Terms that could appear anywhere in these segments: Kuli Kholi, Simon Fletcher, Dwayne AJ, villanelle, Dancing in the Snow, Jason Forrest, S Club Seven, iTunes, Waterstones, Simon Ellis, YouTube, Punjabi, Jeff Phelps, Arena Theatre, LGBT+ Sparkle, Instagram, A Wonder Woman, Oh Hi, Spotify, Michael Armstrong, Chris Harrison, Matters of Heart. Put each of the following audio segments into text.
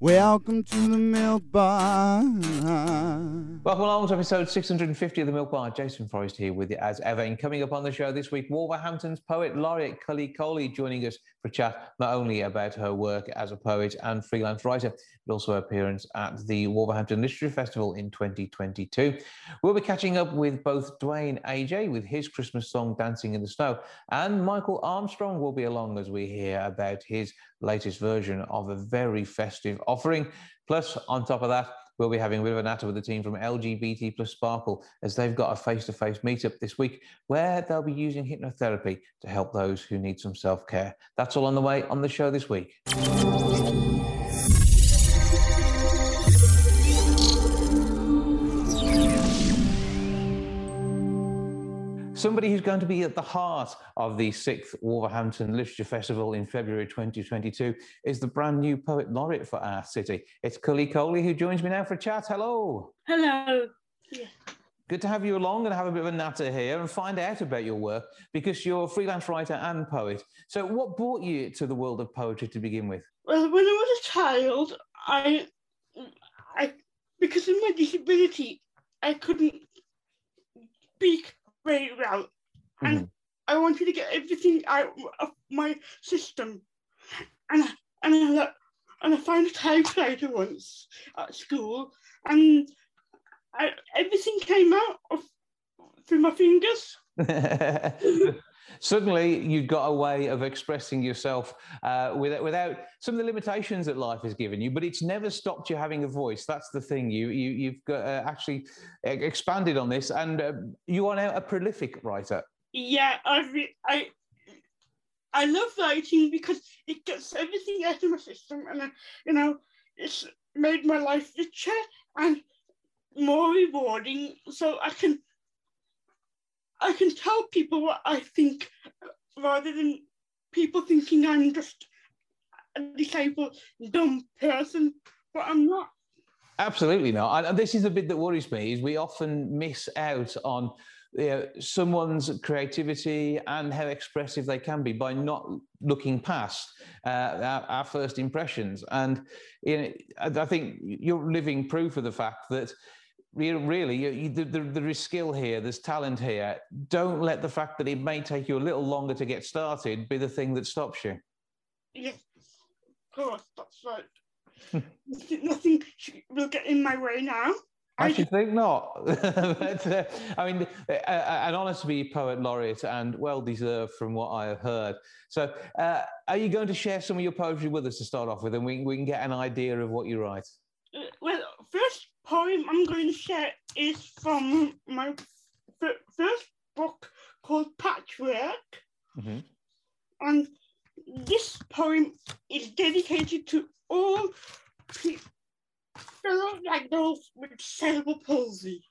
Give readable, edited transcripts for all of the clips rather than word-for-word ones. Welcome to the Milk Bar. Welcome along to episode 650 of the Milk Bar. Jason Forrest here with you as ever. And coming up on the show this week, Wolverhampton's poet laureate Kuli Kholi joining us for a chat not only about her work as a poet and freelance writer, but also her appearance at the Wolverhampton Literary Festival in 2022. We'll be catching up with both Dwayne AJ with his Christmas song Dancing in the Snow, and Michael Armstrong will be along as we hear about his latest version of a very festive offering. Plus, on top of that, we'll be having a bit of a natter with the team from LGBT+ Sparkle as they've got a face-to-face meetup this week where they'll be using hypnotherapy to help those who need some self-care. That's all on the way on the show this week. Somebody who's going to be at the heart of the 6th Wolverhampton Literature Festival in February 2022 is the brand new poet laureate for our city. It's Kuli Kholi who joins me now for a chat. Hello. Hello. Yeah. Good to have you along and have a bit of a natter here and find out about your work, because you're a freelance writer and poet. So what brought you to the world of poetry to begin with? Well, when I was a child, I because of my disability, I couldn't speak very well, and I wanted to get everything out of my system, and I found a typewriter once at school, and everything came out through my fingers. Suddenly, you've got a way of expressing yourself without some of the limitations that life has given you, but it's never stopped you having a voice. That's the thing. You've got, actually expanded on this, and you are now a prolific writer. Yeah, I love writing because it gets everything out of my system, and it's made my life richer and more rewarding. So I can tell people what I think rather than people thinking I'm just a disabled, dumb person, but I'm not. Absolutely not. And this is the bit that worries me, is we often miss out on someone's creativity and how expressive they can be by not looking past our first impressions. And I think you're living proof of the fact that Really, there is skill here, there's talent here. Don't let the fact that it may take you a little longer to get started be the thing that stops you. Yes, of course, that's right. Nothing will get in my way now. I should think not. But, I mean, an honour to be poet laureate and well-deserved from what I have heard. So are you going to share some of your poetry with us to start off with, and we can get an idea of what you write? Well, first poem I'm going to share is from my first book called Patchwork. Mm-hmm. And this poem is dedicated to all fellow ragdolls with cerebral palsy.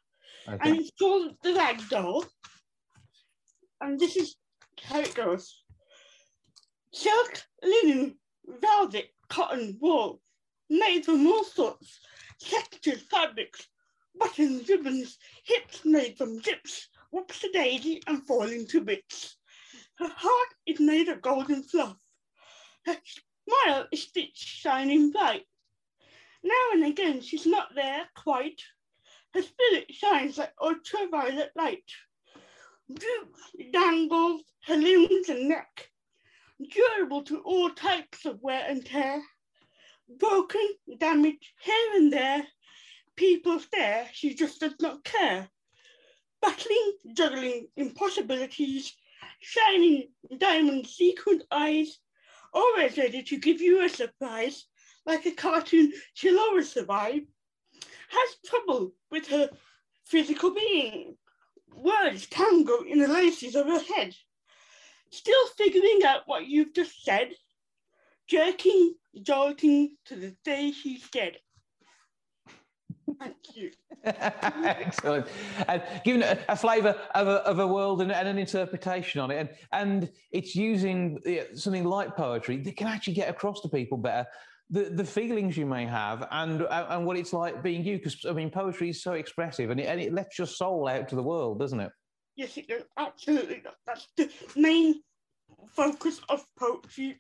Okay. And it's called The Ragdoll. And this is how it goes. Silk, linen, velvet, cotton, wool, made from all sorts. Textures, fabrics, buttons, ribbons, hips made from zips, whoops a daisy and falling to bits. Her heart is made of golden fluff. Her smile is stitched shining bright. Now and again she's not there quite. Her spirit shines like ultraviolet light. Droops, dangles, her limbs and neck. Durable to all types of wear and tear. Broken, damaged, here and there. People stare, she just does not care. Battling, juggling impossibilities, shining diamond sequined eyes, always ready to give you a surprise. Like a cartoon, she'll always survive. Has trouble with her physical being. Words tangle in the laces of her head. Still figuring out what you've just said. Jerking, jolting to the day she's dead. Thank you. Excellent. And giving a flavour of a world and an interpretation on it. And it's using something like poetry that can actually get across to people better the feelings you may have and what it's like being you, because I mean poetry is so expressive and it lets your soul out to the world, doesn't it? Yes, it does, absolutely. That's the main focus of poetry.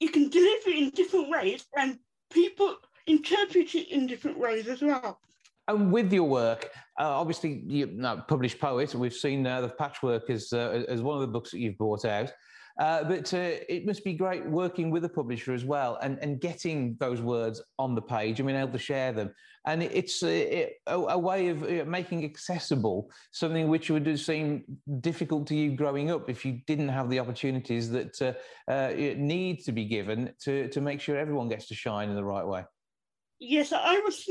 You can deliver it in different ways and people interpret it in different ways as well. And with your work, obviously you're a published poet, and we've seen the Patchwork as one of the books that you've brought out. But it must be great working with a publisher as well and getting those words on the page and being able to share them. And it's a way of making accessible something which would have seemed difficult to you growing up if you didn't have the opportunities that need to be given to make sure everyone gets to shine in the right way. Yes, I was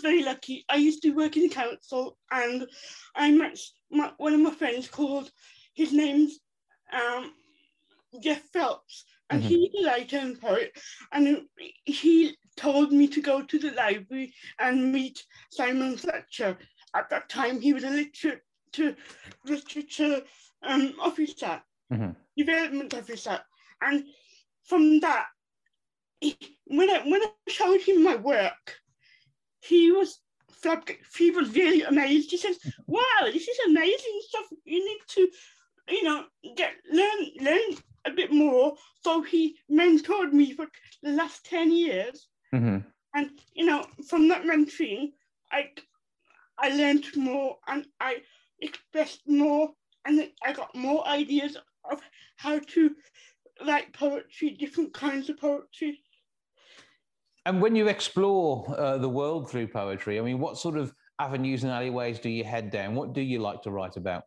very lucky. I used to work in council and I matched one of my friends called, his name's Jeff Phelps, and he's a late-term poet, and he told me to go to the library and meet Simon Fletcher. At that time, he was a literature officer, development officer, and from that, when I showed him my work, he was really amazed. He says, "Wow, this is amazing stuff. You need to, learn a bit more." So he mentored me for the last 10 years. And, from that mentoring, I learned more and I expressed more and I got more ideas of how to write poetry, different kinds of poetry. And when you explore the world through poetry, I mean, what sort of avenues and alleyways do you head down? What do you like to write about?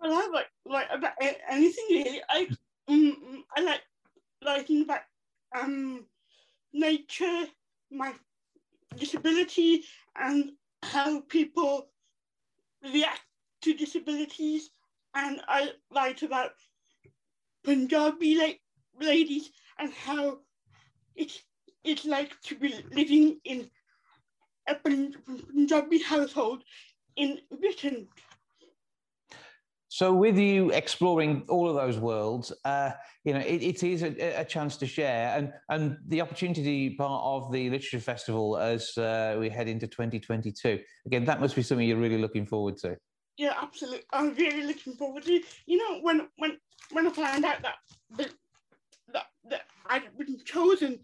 Well, I like about anything really. I like writing about nature, my disability, and how people react to disabilities. And I write about Punjabi ladies and how it's like to be living in a Punjabi household in Britain. So with you exploring all of those worlds, it is a chance to share, and the opportunity part of the Literature Festival as we head into 2022. Again, that must be something you're really looking forward to. Yeah, absolutely. I'm really looking forward to it. When I found out that I'd been chosen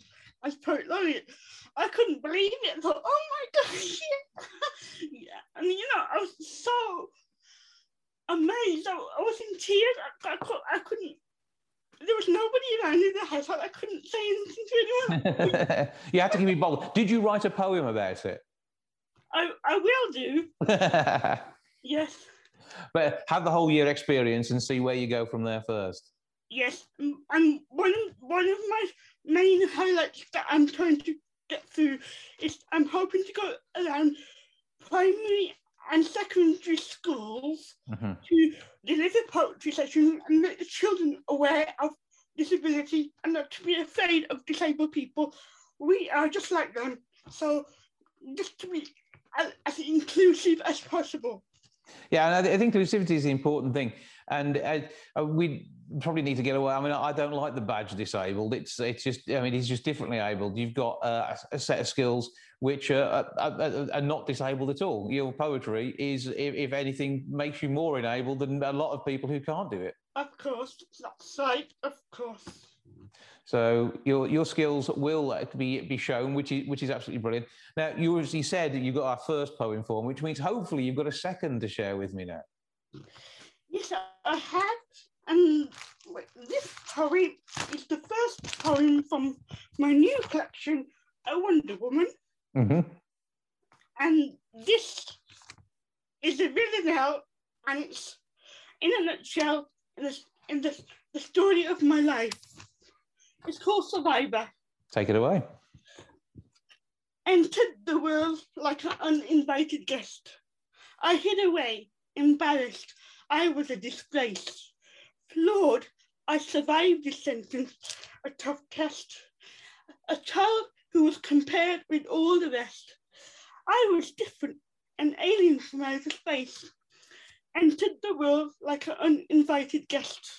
as poet laureate, I couldn't believe it. I thought, oh my gosh, yeah. And I was so amazed. I was in tears. I couldn't. There was nobody around in the house. I couldn't say anything to anyone. You had to keep me bold. Did you write a poem about it? I will do. Yes. But have the whole year experience and see where you go from there first. Yes, and one of my main highlights that I'm trying to get through is I'm hoping to go around primary and secondary schools to deliver poetry sessions and make the children aware of disability and not to be afraid of disabled people. We are just like them, so just to be as inclusive as possible. Yeah, and I think inclusivity is the important thing, and we probably need to get away. I mean, I don't like the badge disabled. It's just, I mean, he's just differently abled. You've got a set of skills which are not disabled at all. Your poetry is, if anything, makes you more enabled than a lot of people who can't do it. Of course, that's right. Of course. So your skills will be shown, which is absolutely brilliant. Now, you obviously said that you got our first poem form, which means hopefully you've got a second to share with me now. Yes, I have. And this poem is the first poem from my new collection, A Wonder Woman. And this is a villanelle, and it's, in a nutshell, in the story of my life. It's called Survivor. Take it away. Entered the world like an uninvited guest. I hid away, embarrassed. I was a disgrace. Flawed, I survived this sentence, a tough test. A child who was compared with all the rest. I was different, an alien from outer space. Entered the world like an uninvited guest.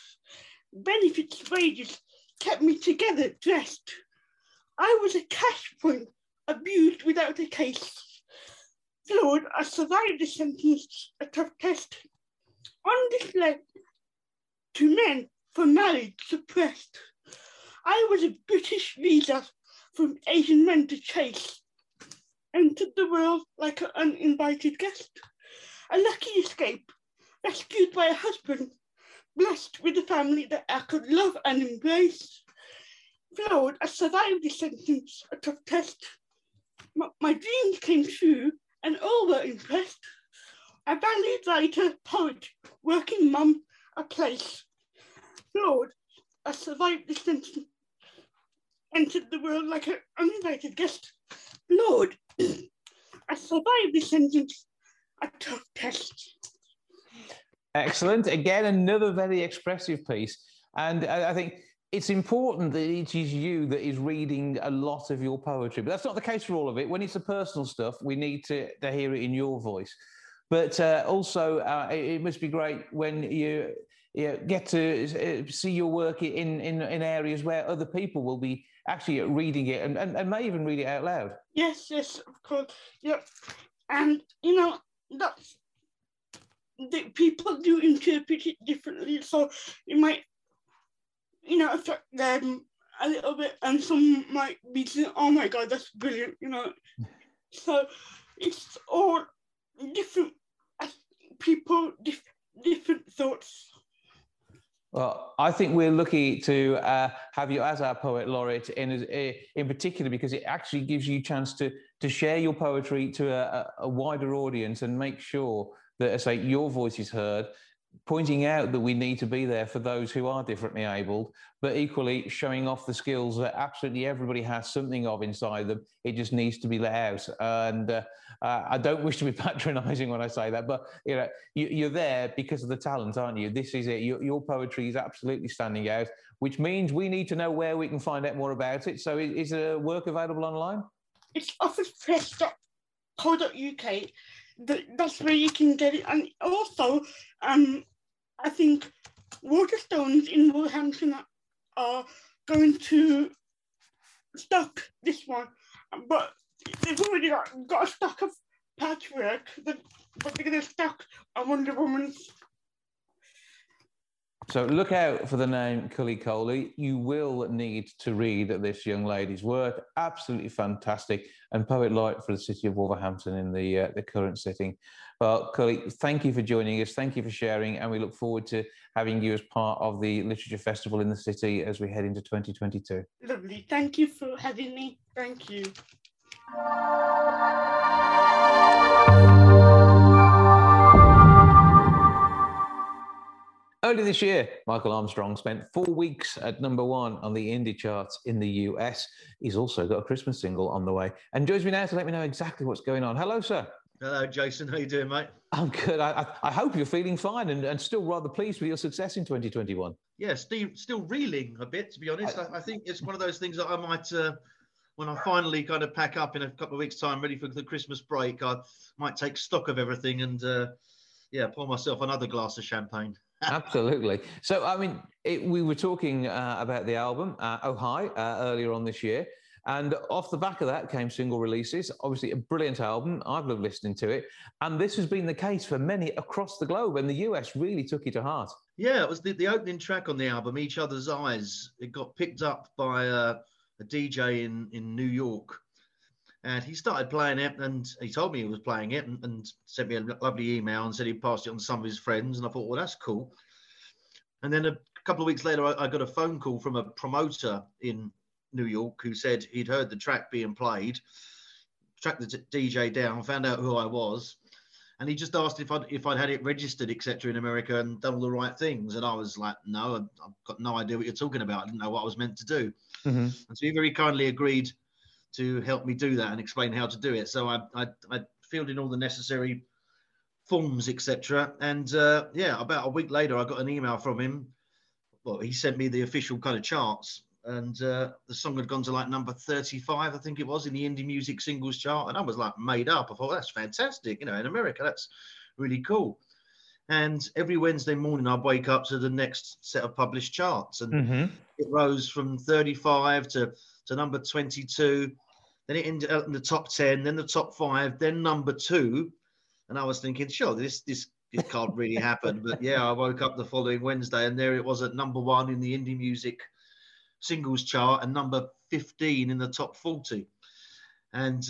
Benefits, wages, kept me together, dressed. I was a cash point, abused without a case. Flawed, I survived the sentence, a tough test. On display to men for marriage suppressed. I was a British visa from Asian men to chase. Entered the world like an uninvited guest. A lucky escape, rescued by a husband, blessed with a family that I could love and embrace. Flawed, I survived the sentence, a tough test. My dreams came true and all were impressed. A valued writer, poet, working mum, a place. Flawed, I survived the sentence. Entered the world like an uninvited guest. Lord, I survived the sentence, a tough test. Excellent. Again, another very expressive piece. And I think it's important that it is you that is reading a lot of your poetry. But that's not the case for all of it. When it's the personal stuff, we need to hear it in your voice. But also, it must be great when you get to see your work in areas where other people will be actually reading it and may even read it out loud. Yes, yes, of course. Yep. And, you know, that's, that people do interpret it differently. So it might, you know, affect them a little bit. And some might be saying, oh, my God, that's brilliant, you know. So it's all different people, different thoughts. Well, I think we're lucky to have you as our poet laureate in particular, because it actually gives you a chance to share your poetry to a wider audience and make sure that, as I say, your voice is heard, pointing out that we need to be there for those who are differently abled, but equally showing off the skills that absolutely everybody has something of inside them. It just needs to be let out. And I don't wish to be patronising when I say that, but you know, you're there because of the talent, aren't you? This is it. Your poetry is absolutely standing out, which means we need to know where we can find out more about it. So is the work available online? It's officepress.co.uk. That's where you can get it. And also, I think Waterstones in Wolverhampton are going to stock this one, but they've already got a stock of Patchwork, but they're going to stock A Wonder Woman. So look out for the name Kuli Kholi. You will need to read this young lady's work. Absolutely fantastic. And poet laureate for the City of Wolverhampton in the current sitting. Well, Kuli, thank you for joining us. Thank you for sharing. And we look forward to having you as part of the Literature Festival in the city as we head into 2022. Lovely. Thank you for having me. Thank you. Earlier this year, Michael Armstrong spent 4 weeks at #1 on the indie charts in the US. He's also got a Christmas single on the way and joins me now to let me know exactly what's going on. Hello, sir. Hello, Jason. How you doing, mate? I'm good. I hope you're feeling fine and still rather pleased with your success in 2021. Yeah, still reeling a bit, to be honest. I think it's one of those things that I might, when I finally kind of pack up in a couple of weeks' time, ready for the Christmas break, I might take stock of everything and, yeah, pour myself another glass of champagne. Absolutely. So, I mean, we were talking about the album, Oh Hi, earlier on this year. And off the back of that came single releases. Obviously, a brilliant album. I've loved listening to it. And this has been the case for many across the globe. And the US really took it to heart. Yeah, it was the opening track on the album, Each Other's Eyes. It got picked up by a DJ in New York. And he started playing it, and he told me he was playing it, and sent me a lovely email and said he passed it on to some of his friends. And I thought, well, that's cool. And then a couple of weeks later, I got a phone call from a promoter in New York who said he'd heard the track being played, tracked the DJ down, found out who I was, and he just asked if I'd had it registered, etc., in America and done all the right things. And I was like, no, I've got no idea what you're talking about. I didn't know what I was meant to do. Mm-hmm. And so he very kindly agreed to help me do that and explain how to do it. So I filled in all the necessary forms, etc. And yeah, about a week later, I got an email from him. Well, he sent me the official kind of charts, and the song had gone to like number 35, I think it was, in the indie music singles chart. And I was like made up. I thought, that's fantastic. You know, in America, that's really cool. And every Wednesday morning, I'd wake up to the next set of published charts. And mm-hmm. It rose from 35 to number 22. Then it ended up in the top 10, then the top 5, then number 2. And I was thinking, sure, this can't really happen. But yeah, I woke up the following Wednesday and there it was at number 1 in the indie music singles chart and number 15 in the top 40. And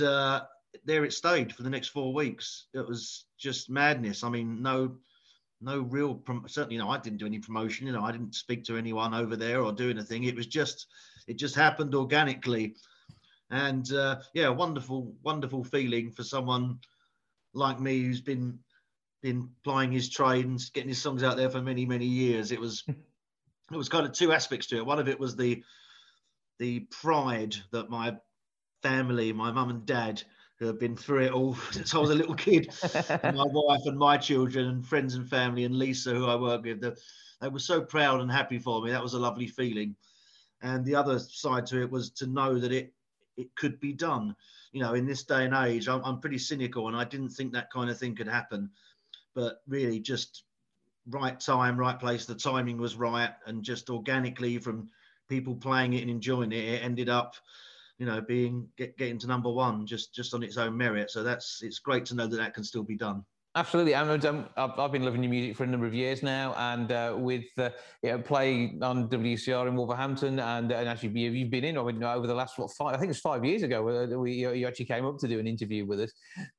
there it stayed for the next 4 weeks. It was just madness. I mean, no real, certainly, I didn't do any promotion, I didn't speak to anyone over there or do anything. It was just, it just happened organically. And yeah, wonderful, wonderful feeling for someone like me who's been plying his trade and getting his songs out there for many, many years. It was kind of two aspects to it. One of it was the pride that my family, my mum and dad, who have been through it all since I was a little kid, and my wife and my children and friends and family and Lisa, who I work with, they were so proud and happy for me. That was a lovely feeling. And the other side to it was to know that it could be done. In this day and age, I'm pretty cynical and I didn't think that kind of thing could happen. But really just right time, right place, the timing was right. And just organically from people playing it and enjoying it, it ended up, getting to number 1 just on its own merit. So it's great to know that can still be done. Absolutely. I've been loving your music for a number of years now, and play on WCR in Wolverhampton, and actually you've been in, over the last, I think it was 5 years ago, you actually came up to do an interview with us.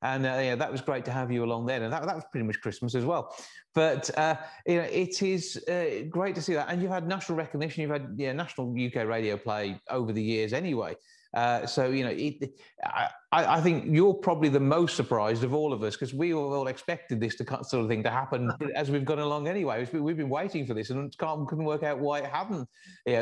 And yeah, that was great to have you along then. And that was pretty much Christmas as well. But, it is great to see that. And you've had national recognition. You've had national UK radio play over the years anyway. I think you're probably the most surprised of all of us, because we all expected this sort of thing to happen as we've gone along anyway. We've been waiting for this and couldn't work out why it hadn't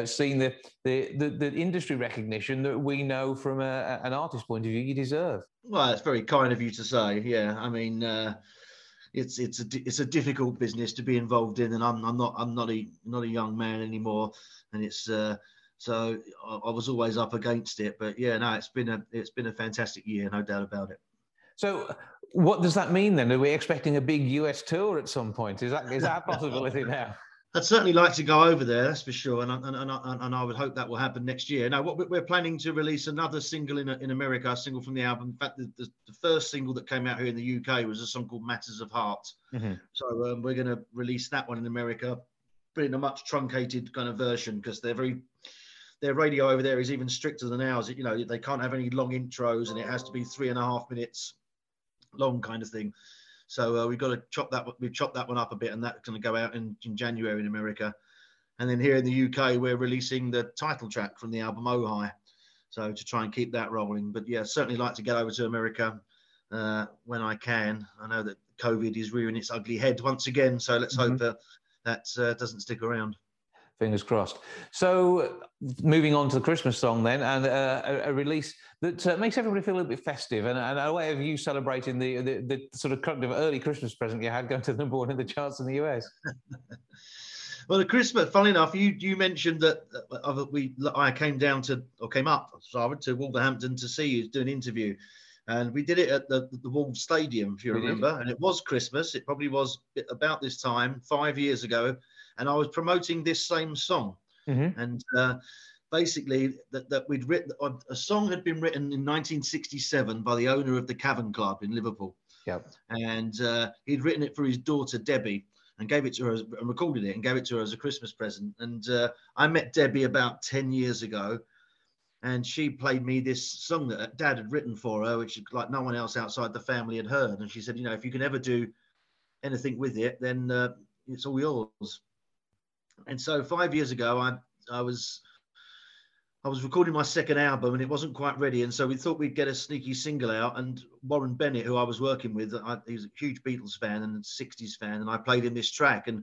seen the industry recognition that we know from an artist's point of view you deserve. Well, it's very kind of you to say, yeah. I mean, it's a difficult business to be involved in, and I'm not a young man anymore, and it's... So I was always up against it, but yeah, no, it's been a fantastic year, no doubt about it. So what does that mean then? Are we expecting a big US tour at some point? Is that a possibility now? I'd certainly like to go over there, that's for sure, and I would hope that will happen next year. Now, we're planning to release another single in America, a single from the album. In fact, the first single that came out here in the UK was a song called Matters of Heart. Mm-hmm. So we're going to release that one in America, but in a much truncated kind of version, because they're very... Their radio over there is even stricter than ours. They can't have any long intros, and it has to be 3.5 minutes long, kind of thing. So we've got to chop that. We've chopped that one up a bit, and that's going to go out in January in America. And then here in the UK, we're releasing the title track from the album Oh Hi, so to try and keep that rolling. But yeah, certainly like to get over to America when I can. I know that COVID is rearing its ugly head once again, so let's hope that doesn't stick around. Fingers crossed. So moving on to the Christmas song then, and a release that makes everybody feel a little bit festive, and a way of you celebrating the sort of kind of early Christmas present you had, going to number 1 in the charts in the US. Well, the Christmas, funnily enough, you mentioned that I came up to Wolverhampton to see you do an interview, and we did it at the Wolves Stadium, if you remember, and it was Christmas. It probably was about this time 5 years ago. And I was promoting this same song. Mm-hmm. And basically that we'd written, a song had been written in 1967 by the owner of the Cavern Club in Liverpool. Yep. And he'd written it for his daughter, Debbie, and gave it to her, and recorded it and gave it to her as a Christmas present. And I met Debbie about 10 years ago, and she played me this song that Dad had written for her, which like no one else outside the family had heard. And she said, if you can ever do anything with it, then it's all yours. And so 5 years ago, I was recording my second album, and it wasn't quite ready. And so we thought we'd get a sneaky single out. And Warren Bennett, who I was working with, he was a huge Beatles fan and a 60s fan, and I played him this track. And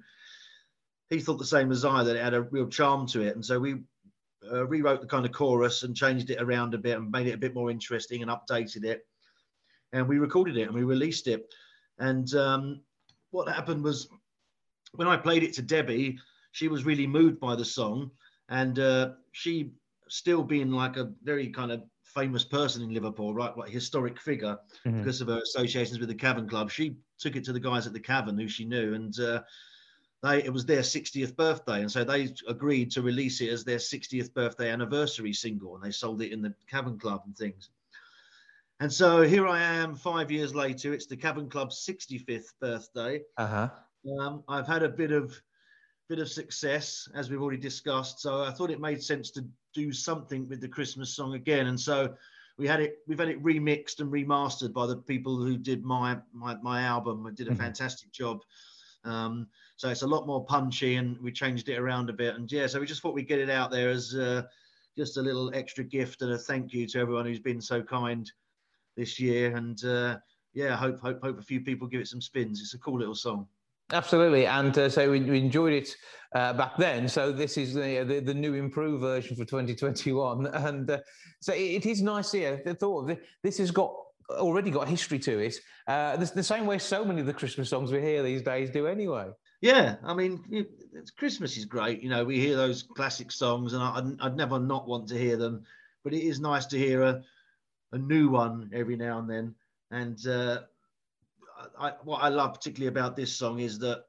he thought the same as I, that it had a real charm to it. And so we rewrote the kind of chorus and changed it around a bit and made it a bit more interesting and updated it. And we recorded it and we released it. And what happened was, when I played it to Debbie, she was really moved by the song, and she, still being like a very kind of famous person in Liverpool, right, like a historic figure, mm-hmm. because of her associations with the Cavern Club, she took it to the guys at the Cavern who she knew, and it was their 60th birthday, and so they agreed to release it as their 60th birthday anniversary single, and they sold it in the Cavern Club and things. And so here I am 5 years later, it's the Cavern Club's 65th birthday. I've had a bit of success, as we've already discussed, so I thought it made sense to do something with the Christmas song again. And so we've had it remixed and remastered by the people who did my album and did a fantastic job. So it's a lot more punchy, and we changed it around a bit. And yeah, so we just thought we'd get it out there as just a little extra gift and a thank you to everyone who's been so kind this year. And yeah, hope a few people give it some spins. It's a cool little song. Absolutely, and so we enjoyed it back then. So this is the new improved version for 2021, and so it is nice here. The thought of this has already got history to it. The same way so many of the Christmas songs we hear these days do anyway. Yeah, I mean, Christmas is great. You know, we hear those classic songs, and I'd never not want to hear them. But it is nice to hear a new one every now and then, and. What I love particularly about this song is that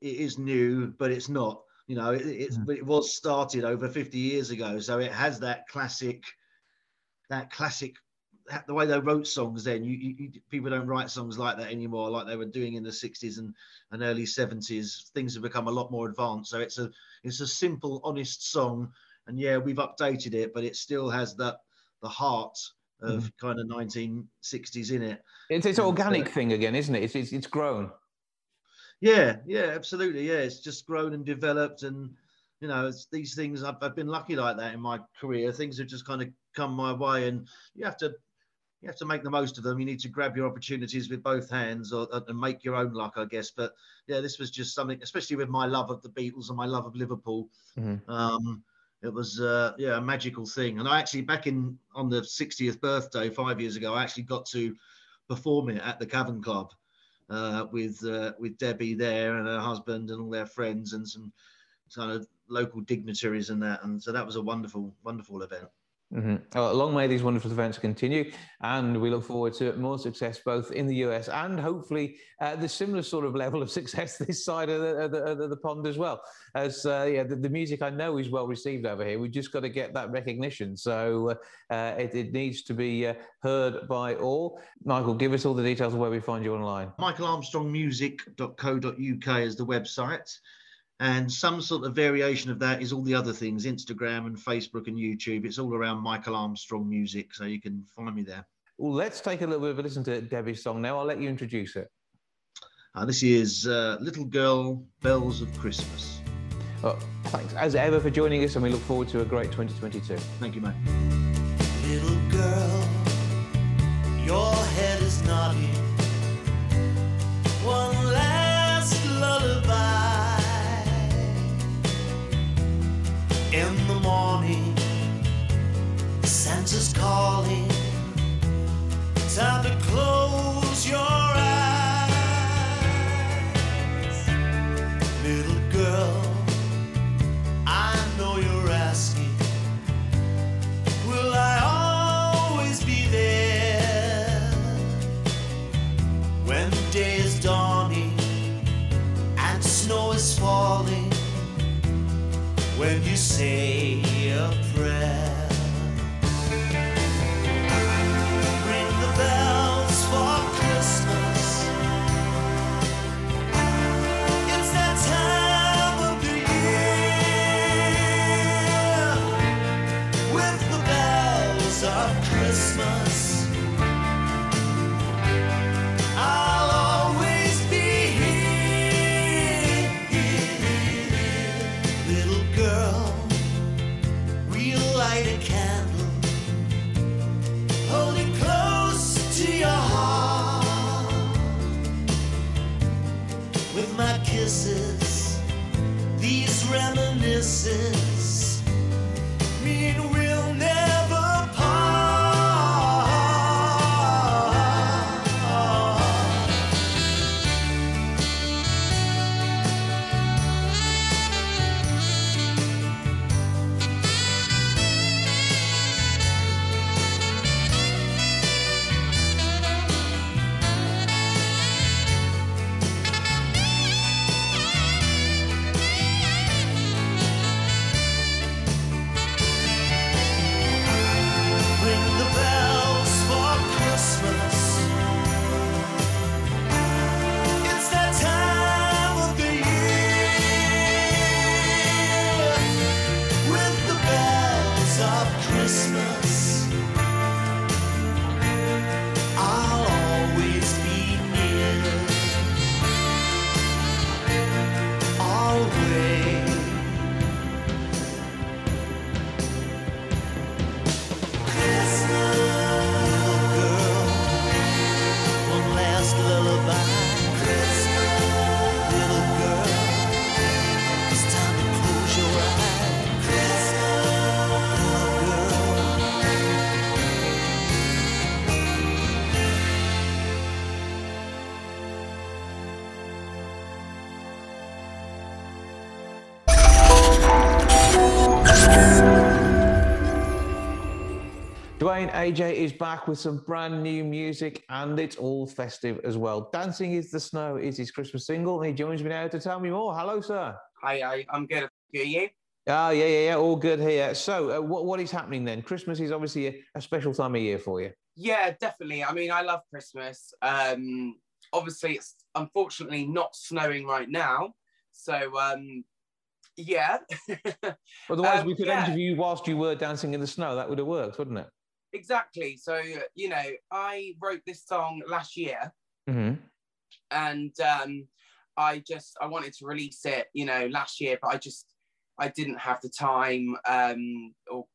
it is new, but it's not. You know, it was started over 50 years ago, so it has that classic. The way they wrote songs then, people don't write songs like that anymore, like they were doing in the 60s and early 70s. Things have become a lot more advanced, so it's a simple, honest song. And yeah, we've updated it, but it still has the heart of kind of 1960s in it. It's an organic thing again, isn't it? It's grown. Yeah, absolutely. Yeah, it's just grown and developed, and you know, it's these things. I've been lucky like that in my career. Things have just kind of come my way, and you have to make the most of them. You need to grab your opportunities with both hands, and make your own luck, I guess. But yeah, this was just something, especially with my love of the Beatles and my love of Liverpool. It was a magical thing. And I actually, back on the 60th birthday 5 years ago, I actually got to perform it at the Cavern Club with Debbie there and her husband and all their friends and some kind of local dignitaries and that. And so that was a wonderful, wonderful event. Well, long may these wonderful events continue, and we look forward to more success both in the US and hopefully the similar sort of level of success this side of the pond as well. As the music, I know, is well received over here. We've just got to get that recognition, so it needs to be heard by all. Michael, give us all the details of where we find you online. michaelarmstrongmusic.co.uk is the website. And some sort of variation of that is all the other things, Instagram and Facebook and YouTube. It's all around Michael Armstrong Music, so you can find me there. Well, let's take a little bit of a listen to Debbie's song now. I'll let you introduce it. This is Little Girl, Bells of Christmas. Oh, thanks, as ever, for joining us, and we look forward to a great 2022. Thank you, mate. Little girl, your head is naughty. One last lullaby. In the morning, Santa's calling. Time to close your eyes, little girl. I know you're asking, will I always be there? When the day is dawning and snow is falling. When you say a prayer, ring the bells for Christmas. It's that time of the year. With the bells of Christmas, I'll always be here. Little girl, we'll light a candle, hold it close to your heart. With my kisses, these reminiscences mean we'll never part. Dwayne AJ is back with some brand new music, and it's all festive as well. Dancing in the Snow is his Christmas single, and he joins me now to tell me more. Hello, sir. Hi, I'm good. Are you? Oh, yeah, all good here. So what is happening then? Christmas is obviously a special time of year for you. Yeah, definitely. I mean, I love Christmas. Obviously, it's unfortunately not snowing right now. So, yeah. Otherwise, we could interview whilst you were dancing in the snow. That would have worked, wouldn't it? Exactly. So, you know, I wrote this song last year, and I wanted to release it, you know, last year, but I didn't have the time or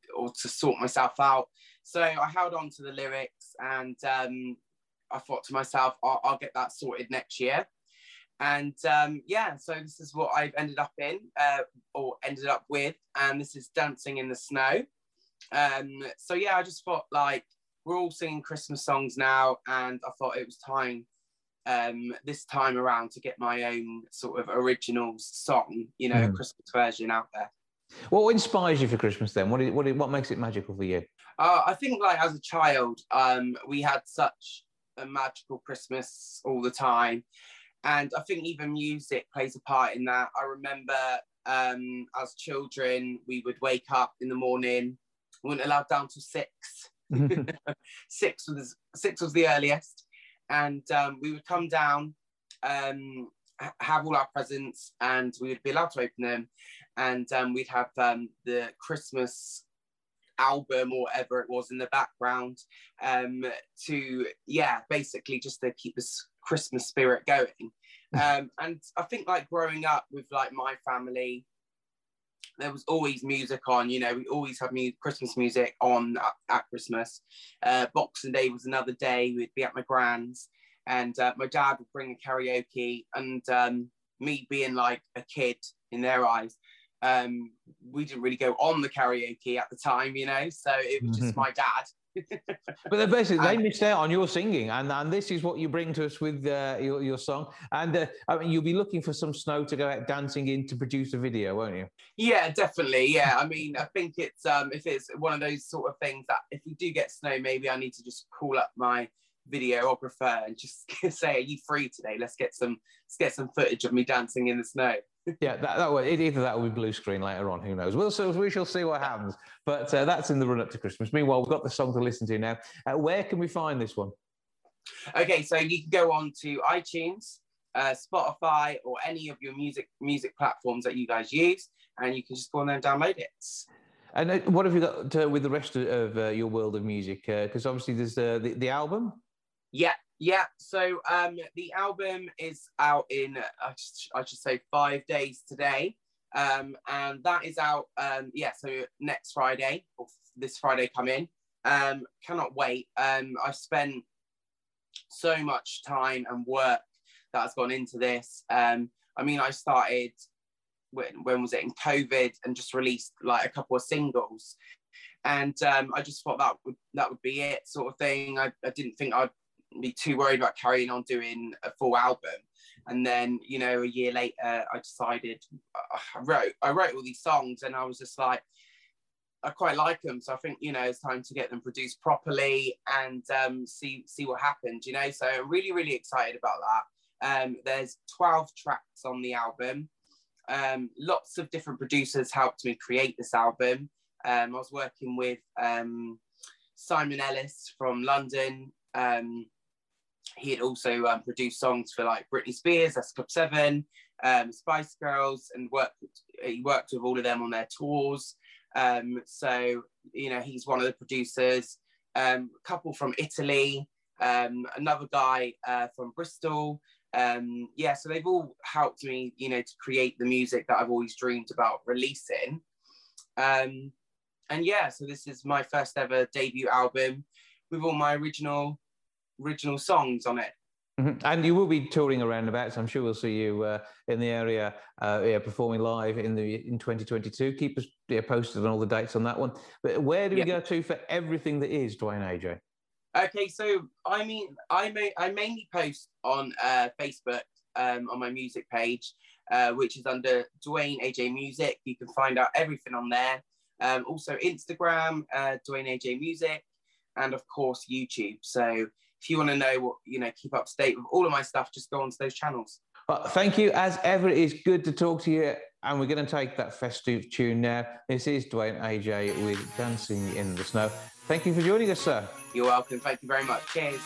to sort myself out. So I held on to the lyrics, and I thought to myself, I'll get that sorted next year. And yeah, so this is what I've ended up in, or ended up with. And this is Dancing in the Snow. So yeah, I just thought, like, we're all singing Christmas songs now, and I thought it was time this time around to get my own sort of original song, you know, a Christmas version out there. What inspires you for Christmas then? What makes it magical for you? I think, like, as a child, we had such a magical Christmas all the time. And I think even music plays a part in that. I remember as children, we would wake up in the morning, we weren't allowed down till 6. 6 was the earliest. And we would come down, have all our presents, and we would be allowed to open them. And we'd have the Christmas album or whatever it was in the background to, yeah, basically just to keep us Christmas spirit going. And I think, like, growing up with, like, my family, there was always music on, you know, we always had Christmas music on at Christmas. Boxing Day was another day, we'd be at my grand's, and my dad would bring a karaoke, and me being, like, a kid in their eyes, we didn't really go on the karaoke at the time, you know, so it was just my dad. But they're basically, they missed out on your singing, and this is what you bring to us with your song. And I mean, you'll be looking for some snow to go out dancing in to produce a video, won't you? Yeah, definitely. Yeah, I mean, I think it's if it's one of those sort of things that if we do get snow, maybe I need to just call up my videographer and just say, "Are you free today? Let's get some footage of me dancing in the snow." Yeah, that will, either that will be blue screen later on, who knows. We shall see what happens. But that's in the run-up to Christmas. Meanwhile, we've got the song to listen to now. Where can we find this one? Okay, so you can go on to iTunes, Spotify, or any of your music platforms that you guys use, and you can just go on there and download it. And what have you got with the rest of your world of music? Because obviously there's the album. Yeah. So the album is out in, I should say, 5 days today. And that is out, yeah, so next Friday, or this Friday coming. Cannot wait. I've spent so much time and work that has gone into this. I mean, I started, when was it, in COVID, and just released, like, a couple of singles. And I just thought that would be it, sort of thing. I didn't think I'd be too worried about carrying on doing a full album. And then, you know, a year later, I decided, I wrote all these songs, and I was just like, I quite like them, so I think, you know, it's time to get them produced properly and see what happened, you know. So I'm really, really excited about that. There's 12 tracks on the album. Lots of different producers helped me create this album. I was working with Simon Ellis from London. He had also produced songs for, like, Britney Spears, S Club Seven, Spice Girls, and he worked with all of them on their tours. So, you know, he's one of the producers. A couple from Italy, another guy from Bristol. Yeah, so they've all helped me, you know, to create the music that I've always dreamed about releasing. And yeah, so this is my first ever debut album with all my original songs on it. And you will be touring around about, so I'm sure we'll see you in the area, yeah, performing live in 2022. Keep us posted on all the dates on that one. But where do we go to for everything that is Dwayne AJ? Okay, so I mean, I mainly post on Facebook, on my music page, which is under Dwayne AJ Music. You can find out everything on there. Also Instagram, Dwayne AJ Music. and of course YouTube. So if you want to know what, you know, keep up to date with all of my stuff, just go onto those channels. Well, thank you as ever. It's good to talk to you. And we're going to take that festive tune now. This is Dwayne AJ with Dancing in the Snow. Thank you for joining us, sir. You're welcome. Thank you very much. Cheers.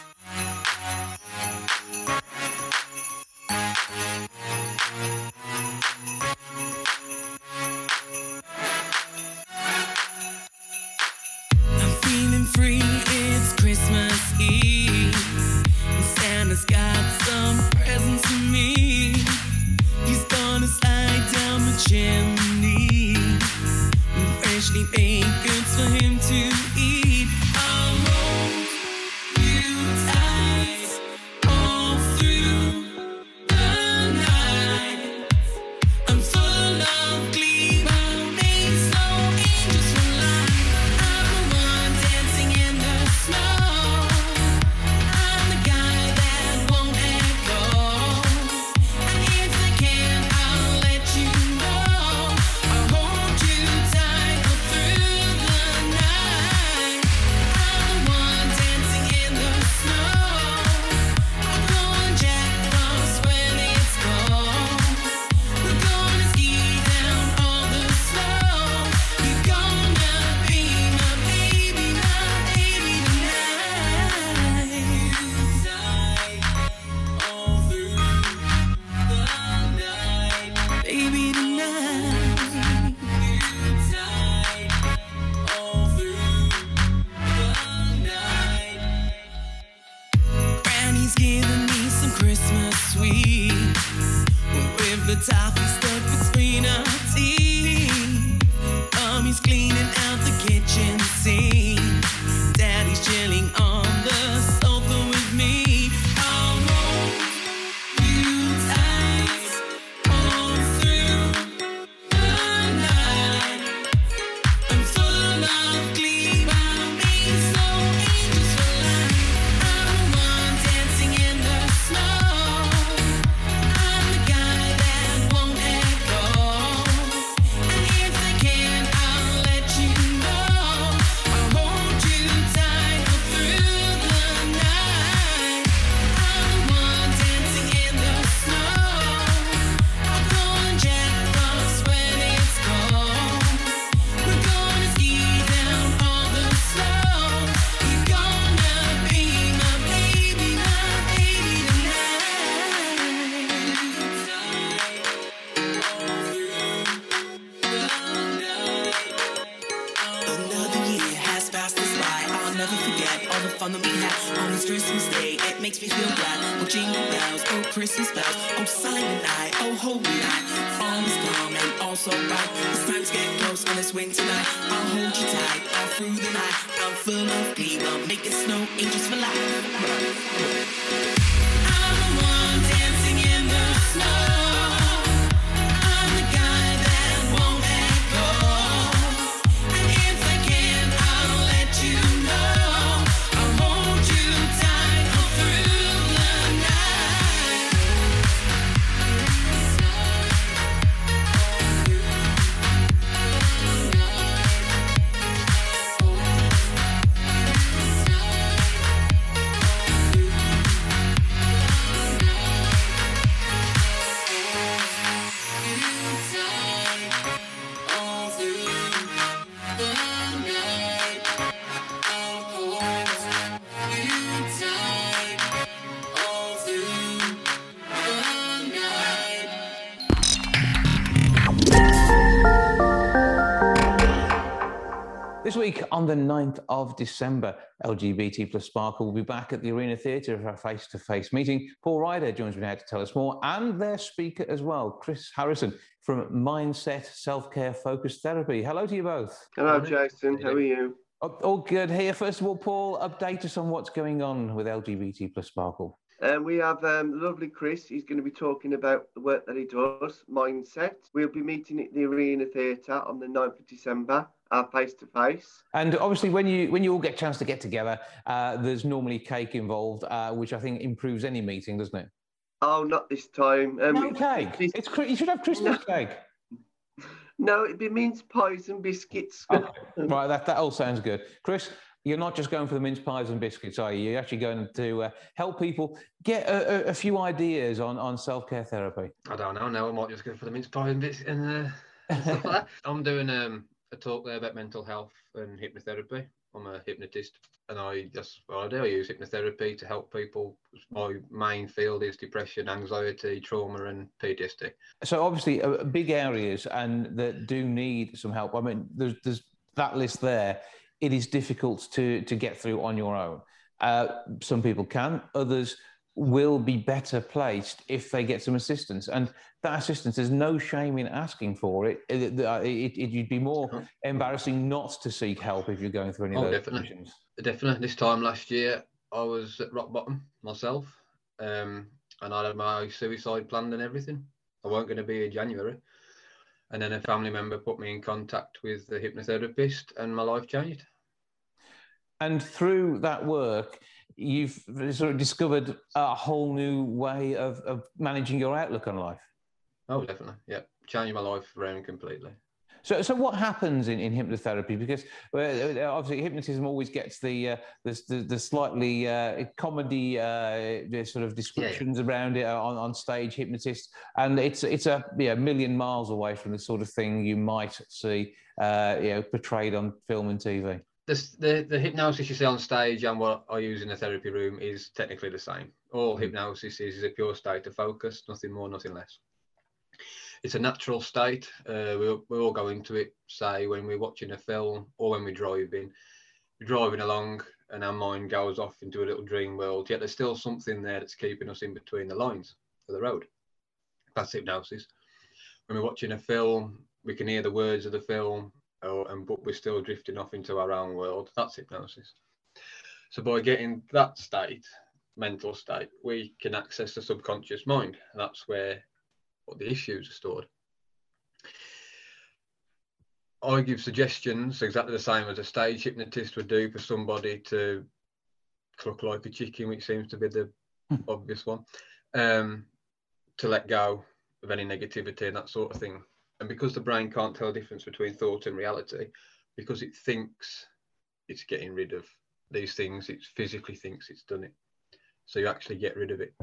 On the 9th of December, LGBT+ Sparkle will be back at the Arena Theatre for a face-to-face meeting. Paul Ryder joins me now to tell us more, and their speaker as well, Chris Harrison from Mindset Self-Care Focused Therapy. Hello to you both. Hello, Jason. How are you? All good here. First of all, Paul, update us on what's going on with LGBT+ Sparkle. We have lovely Chris. He's going to be talking about the work that he does, mindset. We'll be meeting at the Arena Theatre on the 9th of December. Face-to-face. And obviously, when you all get a chance to get together, there's normally cake involved, which I think improves any meeting, doesn't it? Oh, not this time. No cake. You should have Christmas cake. No, it means pies and biscuits. Oh, right, that all sounds good. Chris, you're not just going for the mince pies and biscuits, are you? You're actually going to help people get a few ideas on self-care therapy. I don't know. No, I might just go for the mince pies and biscuits and stuff like that. I'm doing a talk there about mental health and hypnotherapy. I'm a hypnotist, and that's what I do. I use hypnotherapy to help people. My main field is depression, anxiety, trauma, and PTSD. So obviously, big areas and that do need some help. I mean, there's that list there. It is difficult to get through on your own. Some people can, others will be better placed if they get some assistance, and that assistance, there's no shame in asking for it. You'd be more embarrassing not to seek help if you're going through any of those conditions. Definitely. This time last year, I was at rock bottom myself, and I had my suicide planned and everything. I weren't going to be in January, and then a family member put me in contact with the hypnotherapist, and my life changed. And through that work, you've sort of discovered a whole new way of managing your outlook on life. Oh, definitely. Yeah. Changing my life around completely. So what happens in hypnotherapy? Because obviously hypnotism always gets the slightly comedy sort of descriptions around it on stage, hypnotists, and it's a million miles away from the sort of thing you might see portrayed on film and TV. The hypnosis you see on stage and what I use in the therapy room is technically the same. All hypnosis is a pure state of focus, nothing more, nothing less. It's a natural state. We all go into it, say, when we're watching a film or when we're driving along and our mind goes off into a little dream world, yet there's still something there that's keeping us in between the lines of the road. That's hypnosis. When we're watching a film, we can hear the words of the film, but we're still drifting off into our own world. That's hypnosis. So by getting that state, mental state, we can access the subconscious mind. And that's where the issues are stored. I give suggestions exactly the same as a stage hypnotist would do for somebody to cluck like a chicken, which seems to be the obvious one, to let go of any negativity and that sort of thing. And because the brain can't tell the difference between thought and reality, because it thinks it's getting rid of these things, it physically thinks it's done it. So you actually get rid of it.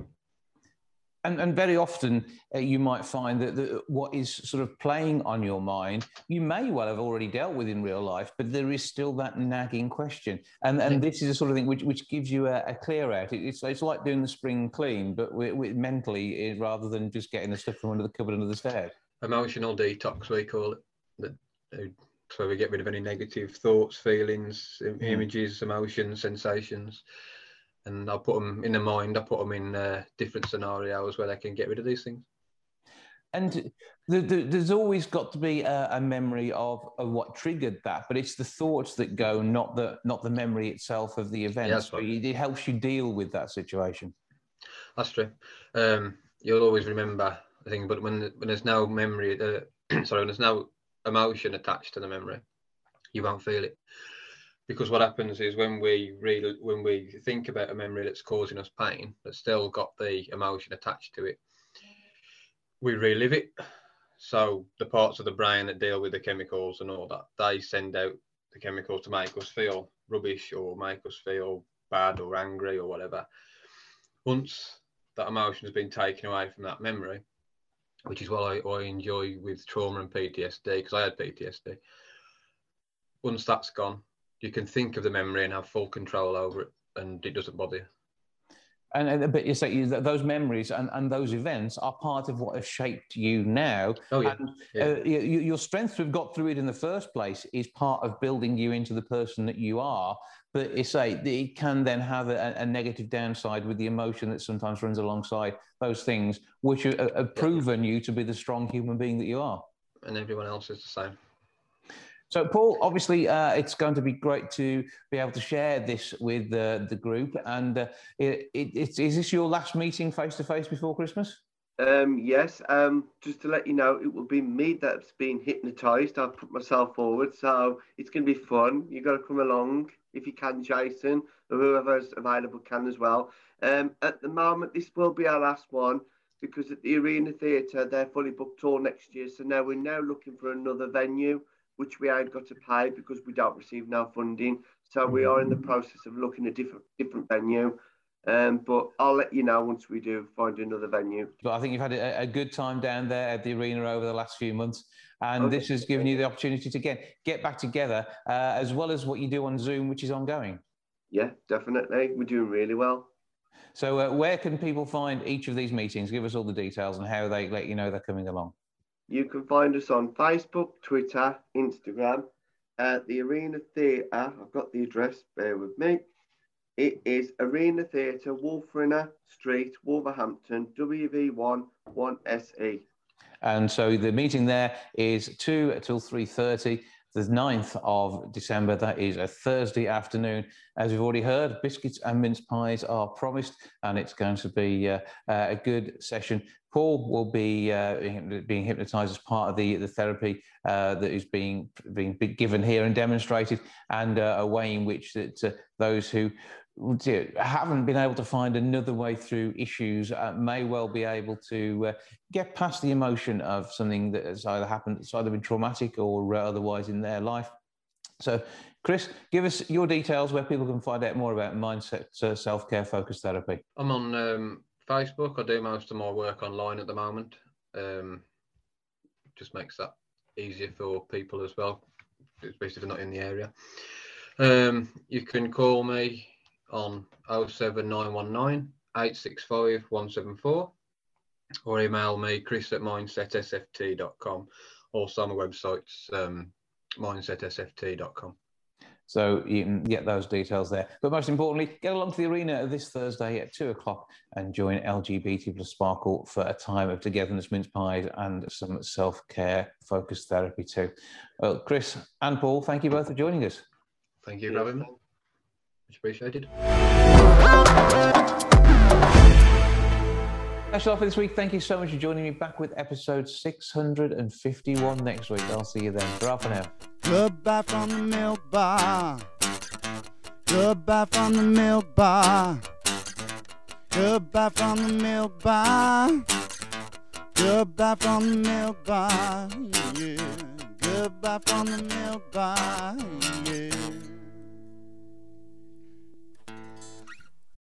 And very often you might find that what is sort of playing on your mind, you may well have already dealt with in real life, but there is still that nagging question. And this is the sort of thing which gives you a clear out. It's like doing the spring clean, but mentally, rather than just getting the stuff from under the cupboard under the stairs. Emotional detox, we call it. So we get rid of any negative thoughts, feelings, images, emotions, sensations. And I'll put them in the mind, I put them in different scenarios where they can get rid of these things. And there's always got to be a memory of what triggered that, but it's the thoughts that go, not the memory itself of the event. Yeah, so it helps you deal with that situation. That's true. You'll always remember the thing, but when there's no memory, when there's no emotion attached to the memory, you won't feel it. Because what happens is when we think about a memory that's causing us pain, that's still got the emotion attached to it, we relive it. So the parts of the brain that deal with the chemicals and all that, they send out the chemicals to make us feel rubbish or make us feel bad or angry or whatever. Once that emotion has been taken away from that memory, which is what I enjoy with trauma and PTSD, because I had PTSD. Once that's gone, you can think of the memory and have full control over it, and it doesn't bother you. But you say those memories and those events are part of what has shaped you now. Oh, yeah. Your strength to have got through it in the first place is part of building you into the person that you are. But you say it can then have a negative downside with the emotion that sometimes runs alongside those things, which have proven you to be the strong human being that you are. And everyone else is the same. So, Paul, obviously, it's going to be great to be able to share this with the group. And is this your last meeting face-to-face before Christmas? Yes. Just to let you know, it will be me that's been hypnotised. I've put myself forward, so it's going to be fun. You've got to come along if you can, Jason, or whoever's available can as well. At the moment, this will be our last one, because at the Arena Theatre, they're fully booked all next year. So now we're looking for another venue, which we ain't got to pay because we don't receive no funding. So we are in the process of looking at different venue. But I'll let you know once we do find another venue. But I think you've had a good time down there at the arena over the last few months, and this has given you the opportunity to get back together, as well as what you do on Zoom, which is ongoing. Yeah, definitely. We're doing really well. So where can people find each of these meetings? Give us all the details and how they let you know they're coming along. You can find us on Facebook, Twitter, Instagram, at the Arena Theatre. I've got the address, bear with me. It is Arena Theatre, Wolverhampton Street, Wolverhampton, WV1 1SE. And so the meeting there is 2 till 3:30, the 9th of December. That is a Thursday afternoon. As we've already heard, biscuits and mince pies are promised, and it's going to be a good session. Paul will be being hypnotised as part of the therapy that is being given here and demonstrated, and a way in which that those who haven't been able to find another way through issues may well be able to get past the emotion of something that has either happened, it's either been traumatic or otherwise in their life. So, Chris, give us your details where people can find out more about Mindset Self-Care Focused Therapy. I'm on Facebook. I do most of my work online at the moment. Just makes that easier for people as well, especially if they're not in the area. You can call me on 07919 865 174 or email me chris@mindsetsft.com. Also, my website's mindsetsft.com. So you can get those details there. But most importantly, get along to the arena this Thursday at 2 o'clock and join LGBT plus Sparkle for a time of togetherness, mince pies and some self-care focused therapy too. Well, Chris and Paul, thank you both for joining us. Thank you for having me. Much appreciated. Special offer this week. Thank you so much for joining me. Back with episode 651 next week. I'll see you then. Bye for now. Goodbye from the milk bar. Goodbye from the milk bar. Goodbye from the milk bar. Goodbye from the milk bar. Yeah. Goodbye from the milk bar. Yeah.